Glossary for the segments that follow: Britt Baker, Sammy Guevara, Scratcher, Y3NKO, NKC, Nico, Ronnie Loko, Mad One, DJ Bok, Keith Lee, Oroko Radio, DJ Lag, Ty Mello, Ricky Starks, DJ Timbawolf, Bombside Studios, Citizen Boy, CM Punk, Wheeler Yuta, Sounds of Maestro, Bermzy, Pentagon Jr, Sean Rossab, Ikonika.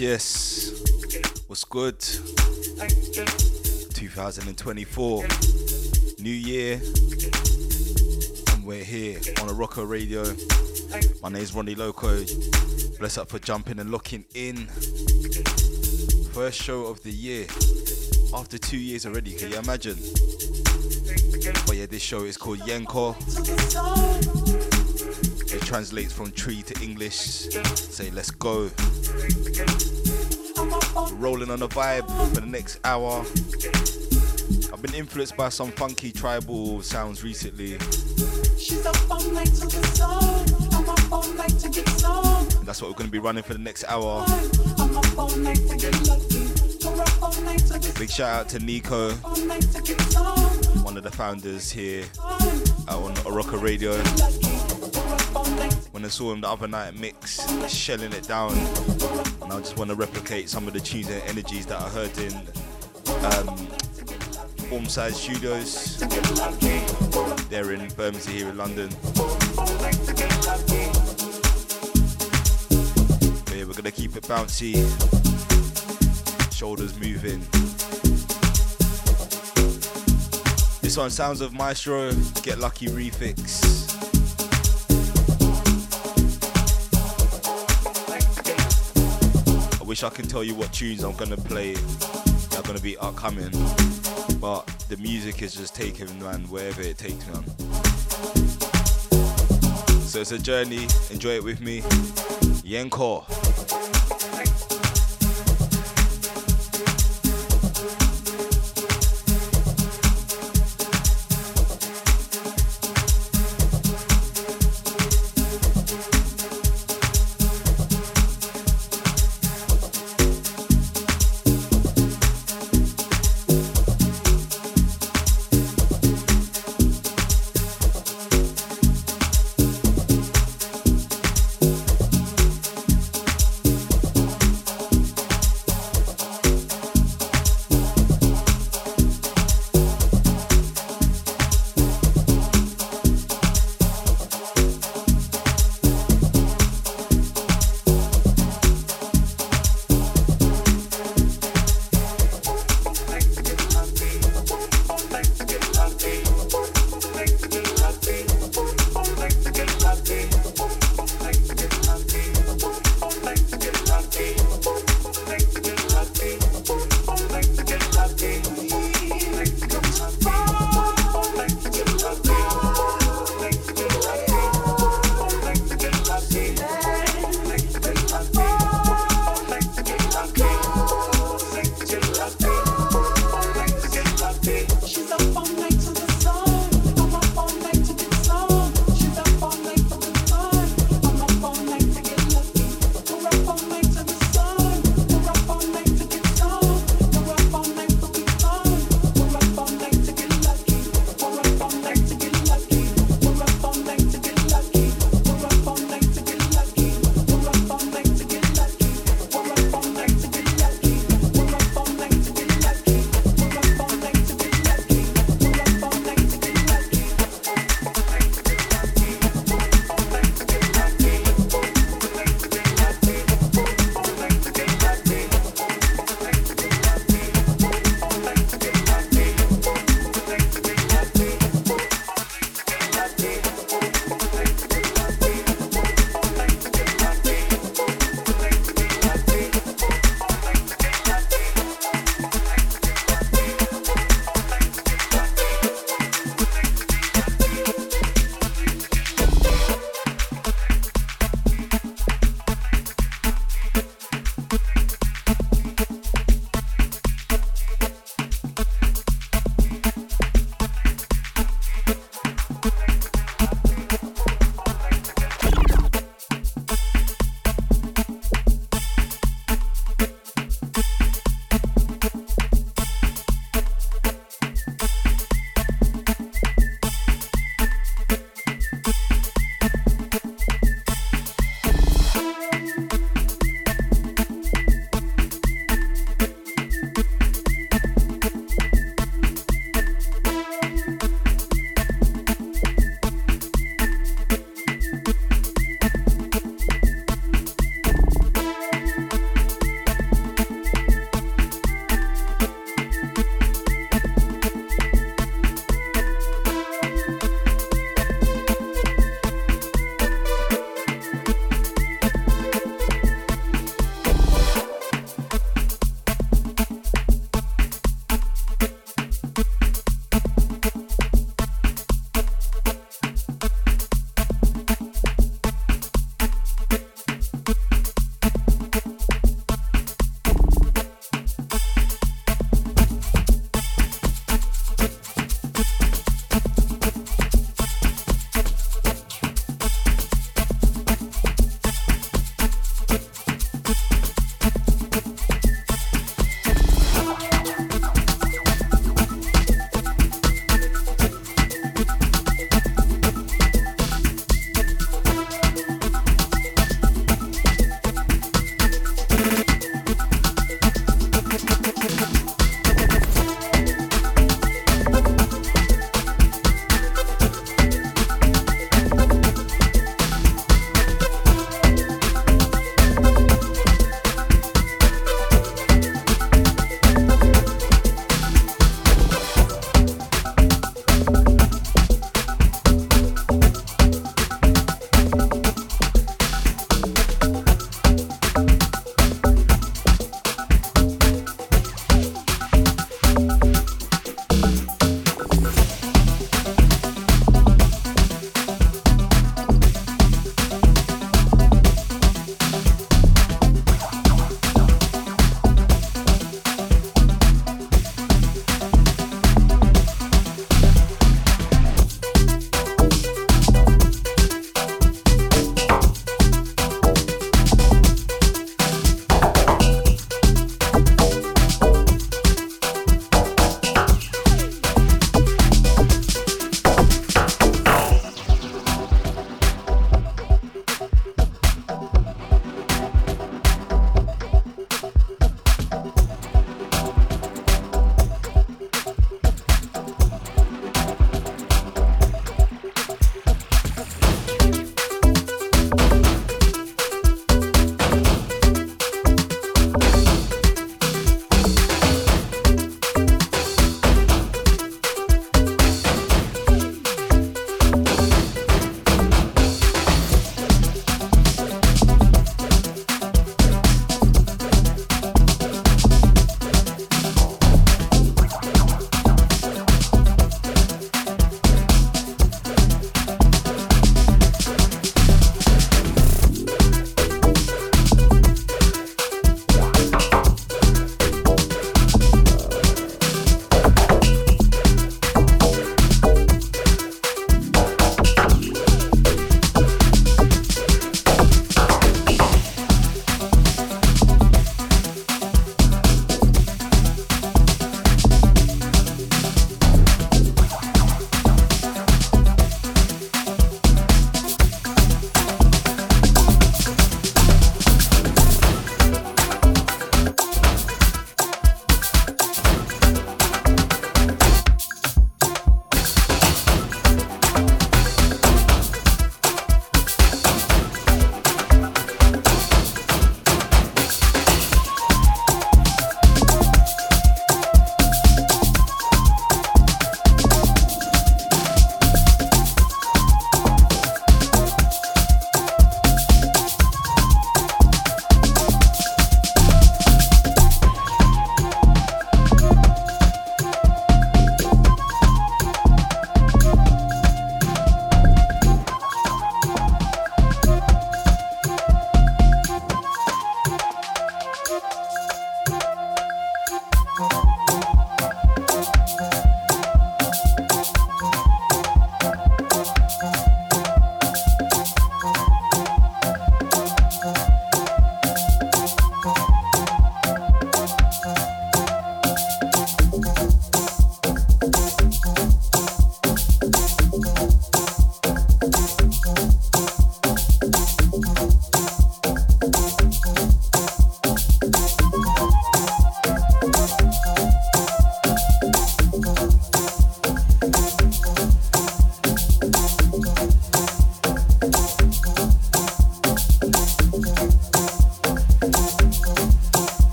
Yes, what's good? 2024, new year, and we're here on Oroko Radio. My name's Ronnie Loko. Bless up for jumping and locking in. First show of the year, after 2 years already, can you imagine? But yeah, this show is called Y3NKO. It translates from tree to English, say let's go. Rolling on the vibe for the next hour. I've been influenced by some funky tribal sounds recently. And that's what we're going to be running for the next hour. Big shout out to Nico, one of the founders here on Oroko Radio. When I saw him the other night mix, shelling it down, and I just want to replicate some of the tunes and energies that I heard in Bombside Studios. They're in Bermzy here in London. But yeah, we're going to keep it bouncy, shoulders moving. This one, Sounds of Maestro, Get Lucky Refix. I wish I could tell you what tunes I'm gonna play that are gonna be upcoming, but the music is just taking, man, wherever it takes, man. So it's a journey, enjoy it with me. Y3NKO.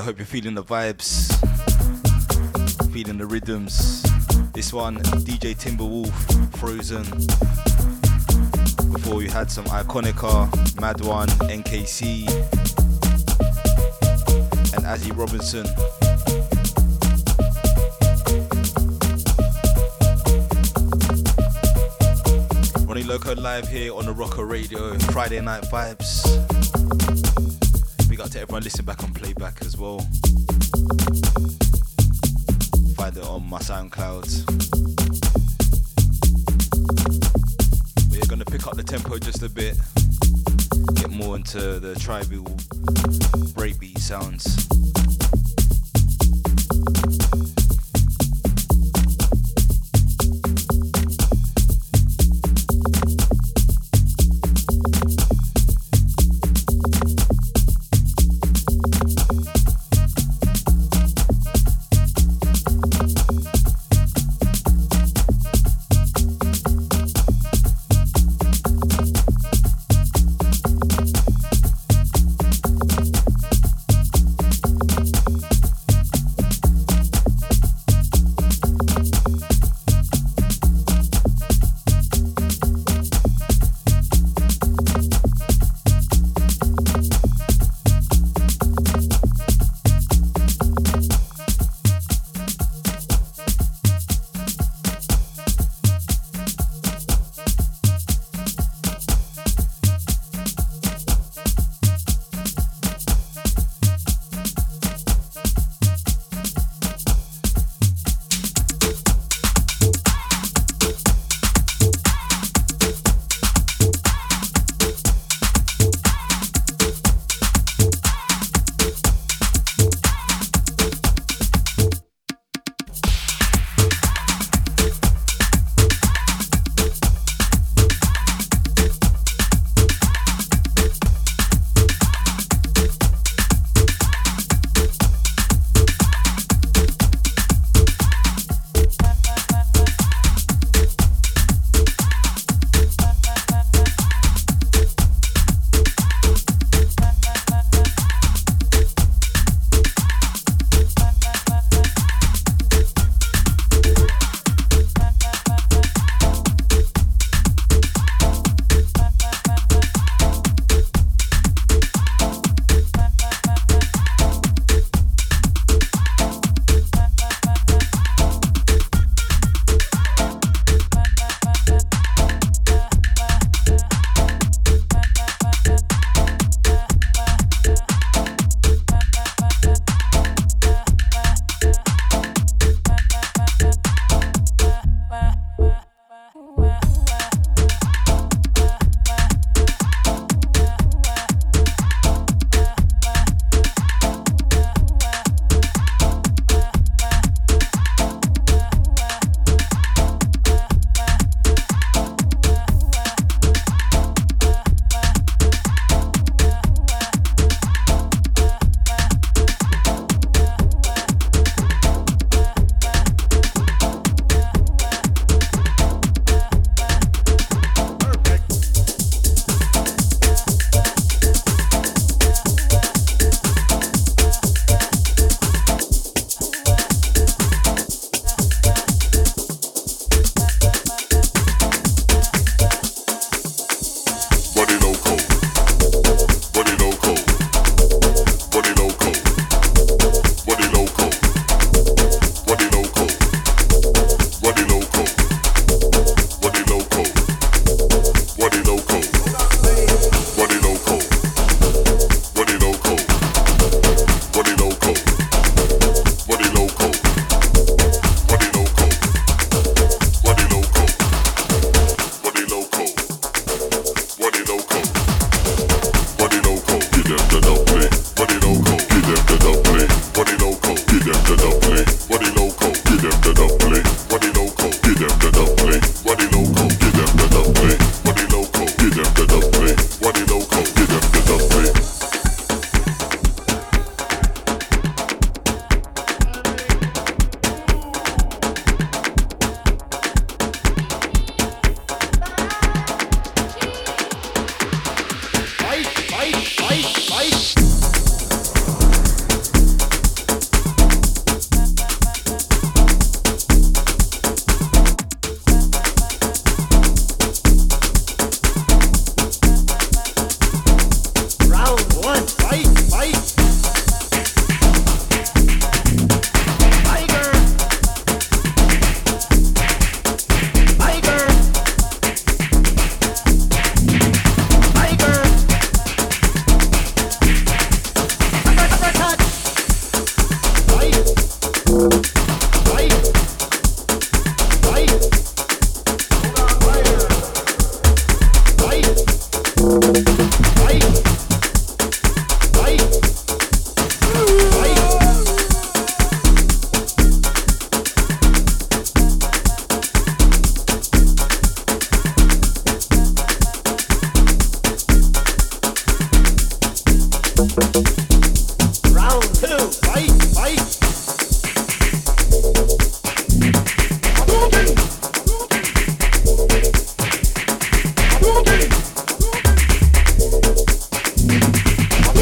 I hope you're feeling the vibes, feeling the rhythms. This one, DJ Timbawolf, Frozen. Before we had some Ikonika, Mad One, NKC, and Azzy Robinson. Ronnie Loko live here on Oroko Radio, Friday night vibes. Big up to everyone listening back on playback as well. Find it on my SoundCloud. We're gonna pick up the tempo just a bit, get more into the tribal breakbeat sounds.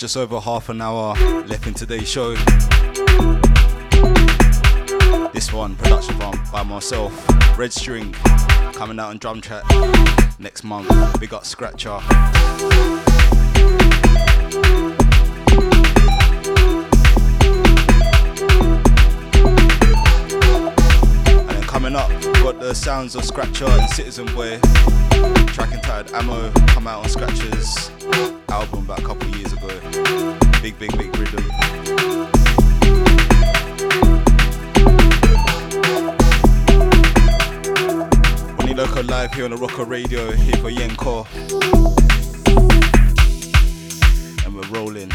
just over half an hour left in today's show. This one, production by myself, Red String, coming out on Drum Track next month. We got Scratcher. And then coming up, we've got the sounds of Scratcher and Citizen Boy. Track entitled Ammo, come out on Scratcher's album about a couple of years ago. Big rhythm. Ronnie Loko live here on Oroko Radio, here for Y3NKO, and we're rolling.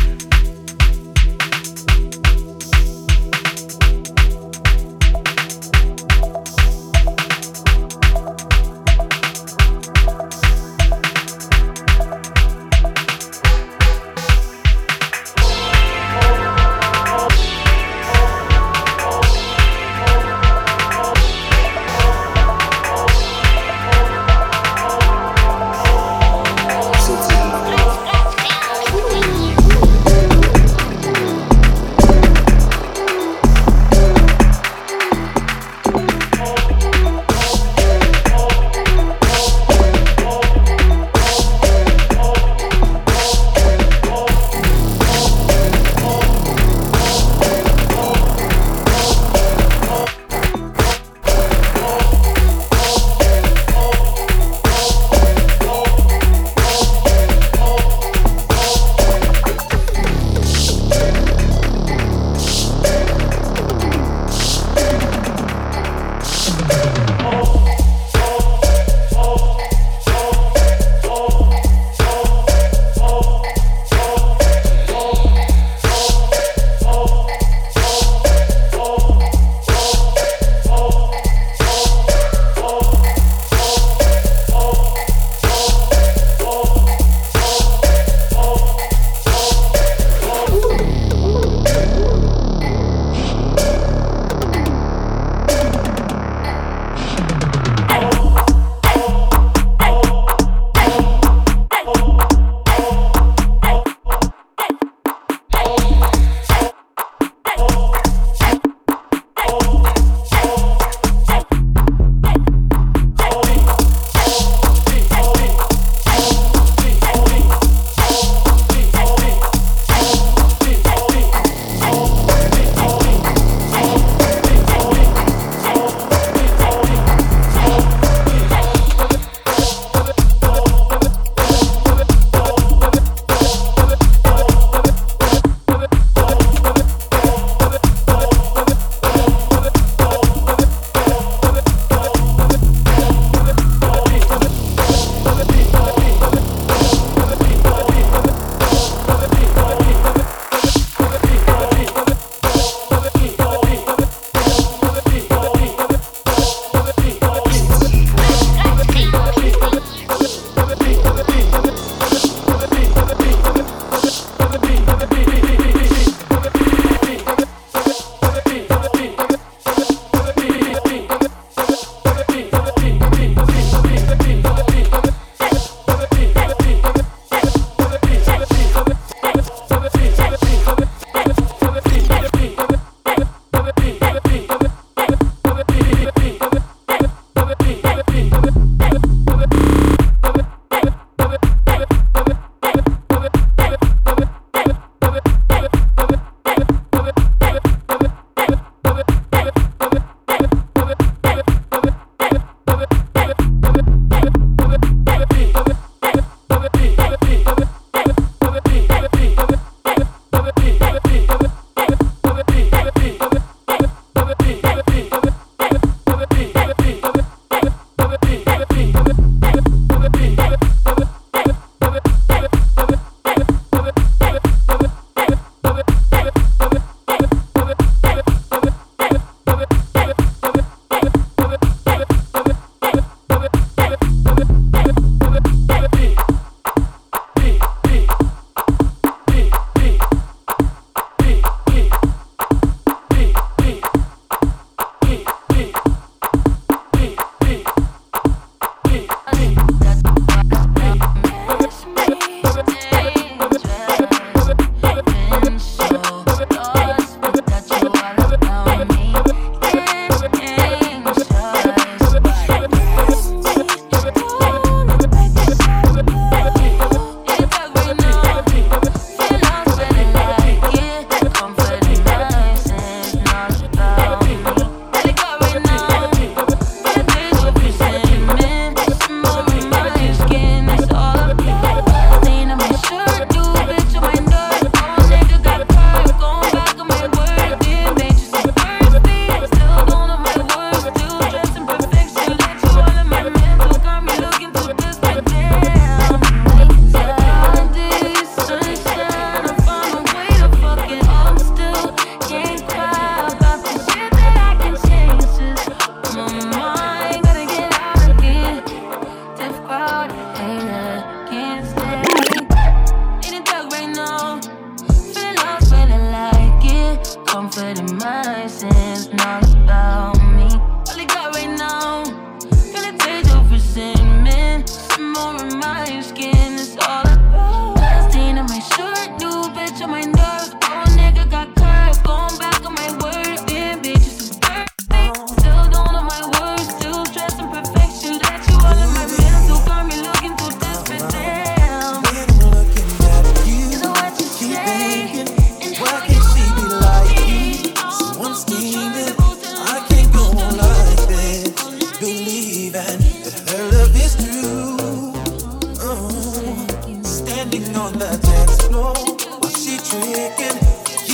the text, no, was she tricking?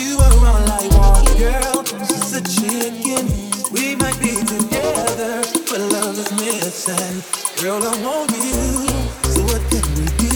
You were all I want, girl, she's a chicken. We might be together, but love is missing. Girl, I want you, so what can we do?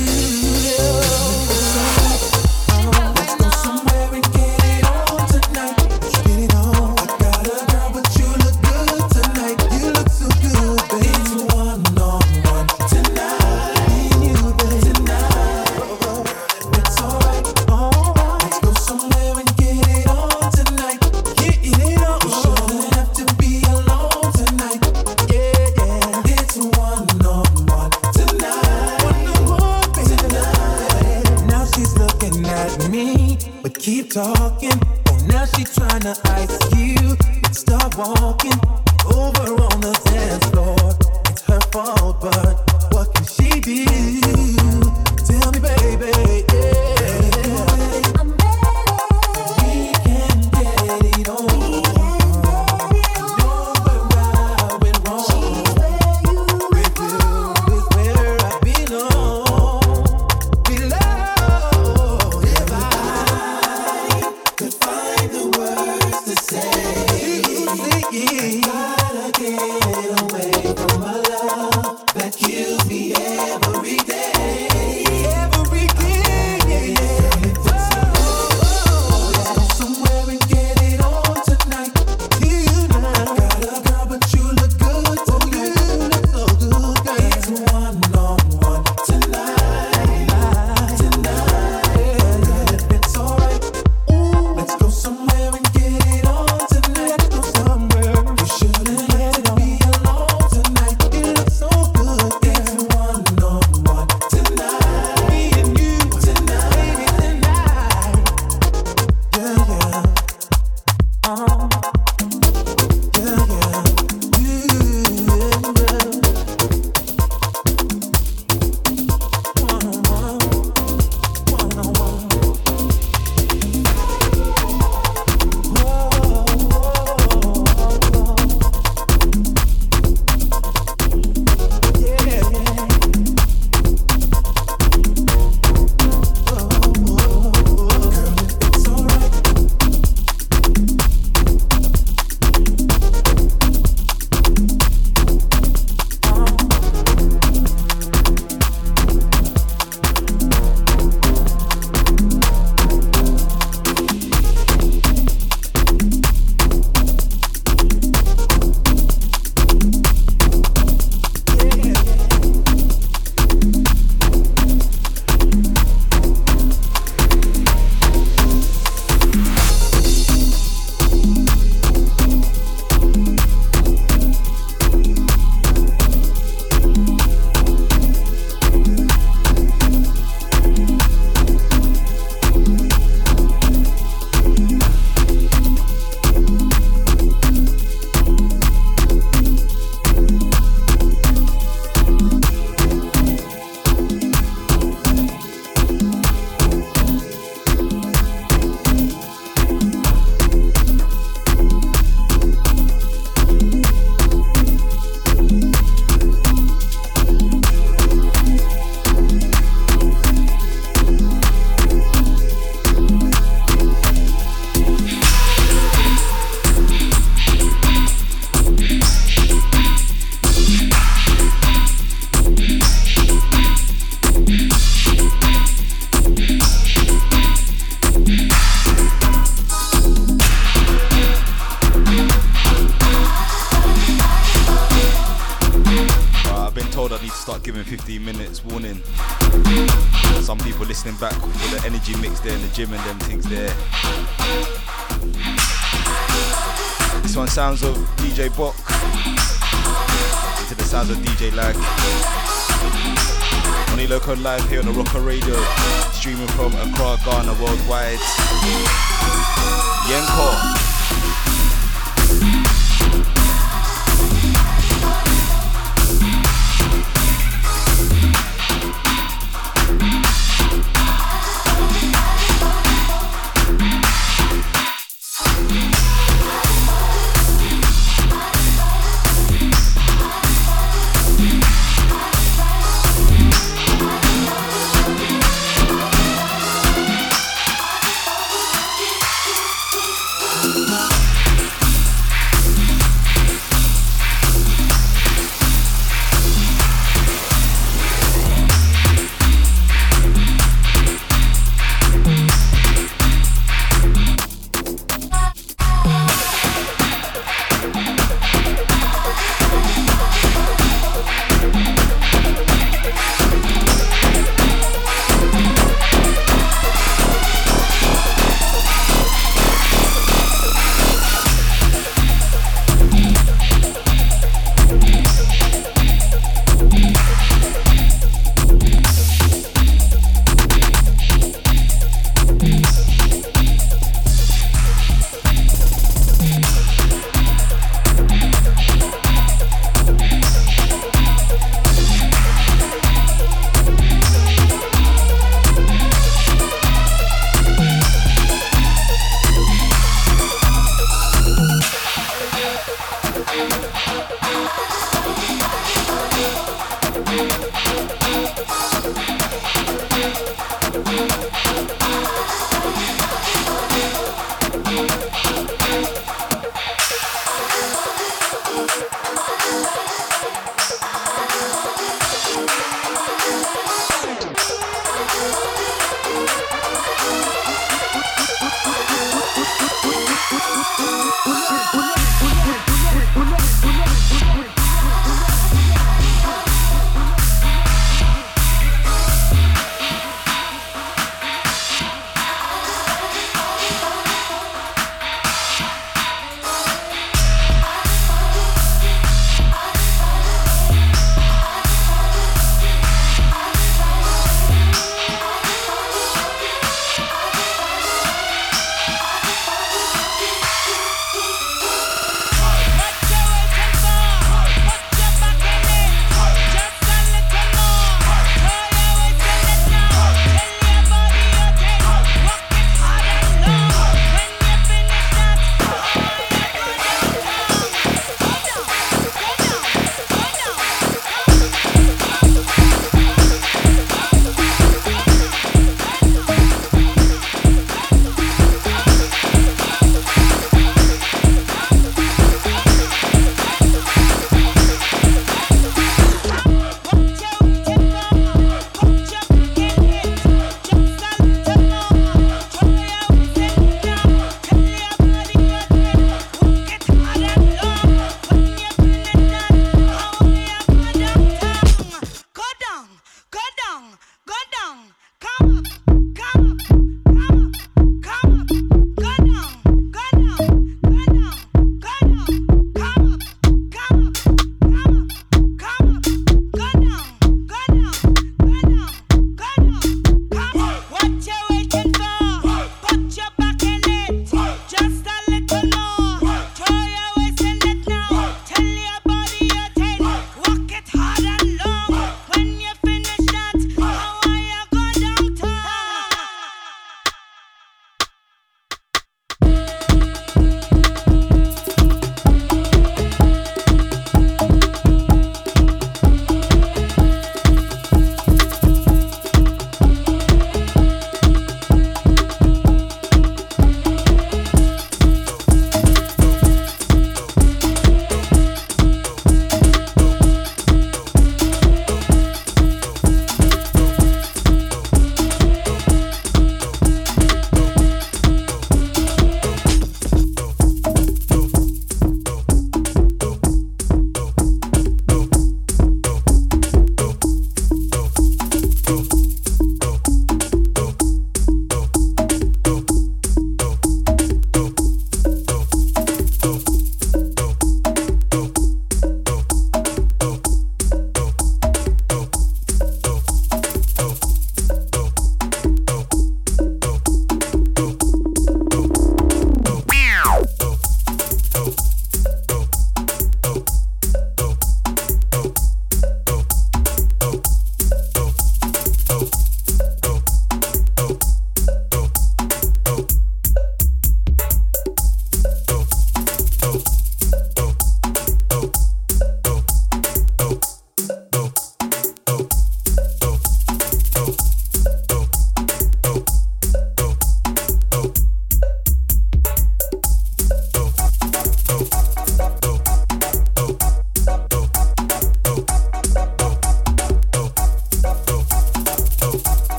Gym and them things there. This one sounds of DJ Bok into the sounds of DJ Lag. Ronnie Loko live here on Oroko Radio, streaming from Accra, Ghana, worldwide. Y3NKO.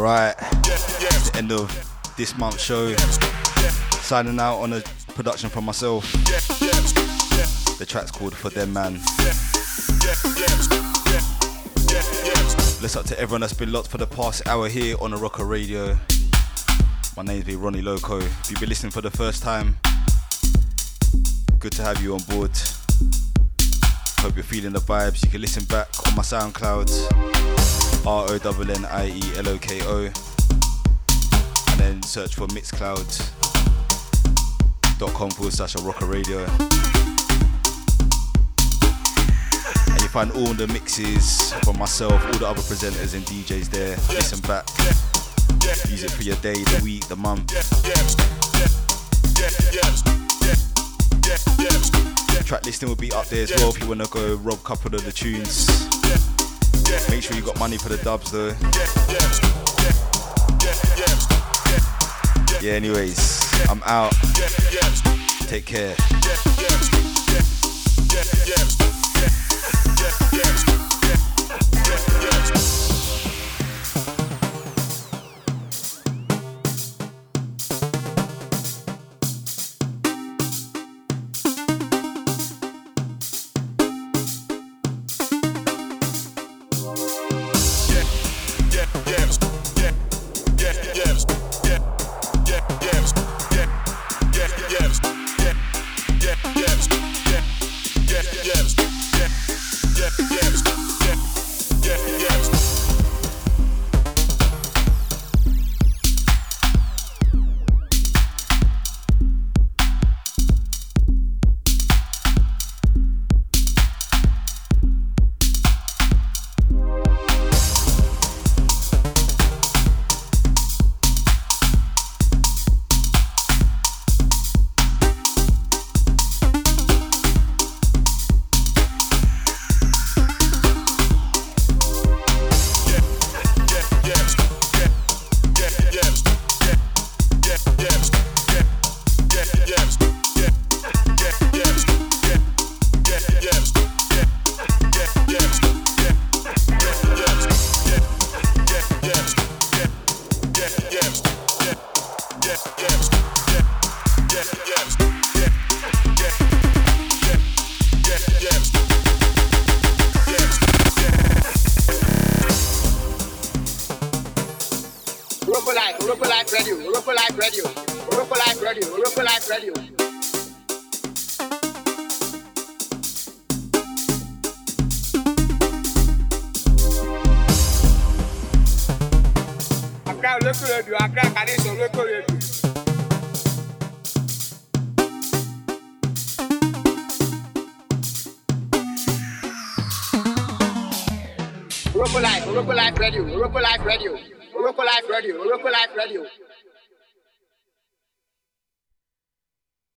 Alright, it's the end of this month's show. Signing out on a production from myself. The track's called For Them Man. Bless up to everyone that's been locked for the past hour here on Oroko Radio. My name's been Ronnie Loko. If you've been listening for the first time, good to have you on board. Hope you're feeling the vibes. You can listen back on my SoundCloud, RONNIELOKO, and then search for mixcloud.com/Oroko Radio. And you find all the mixes from myself, all the other presenters and DJs there. Listen back. Use it for your day, the week, the month. Track listing will be up there as well if you want to go rob a couple of the tunes. Make sure you got money for the dubs though. Yeah, anyways, I'm out. Take care. Oroko Live Radio, Oroko Live Radio, Oroko Live Radio, Oroko Live Radio.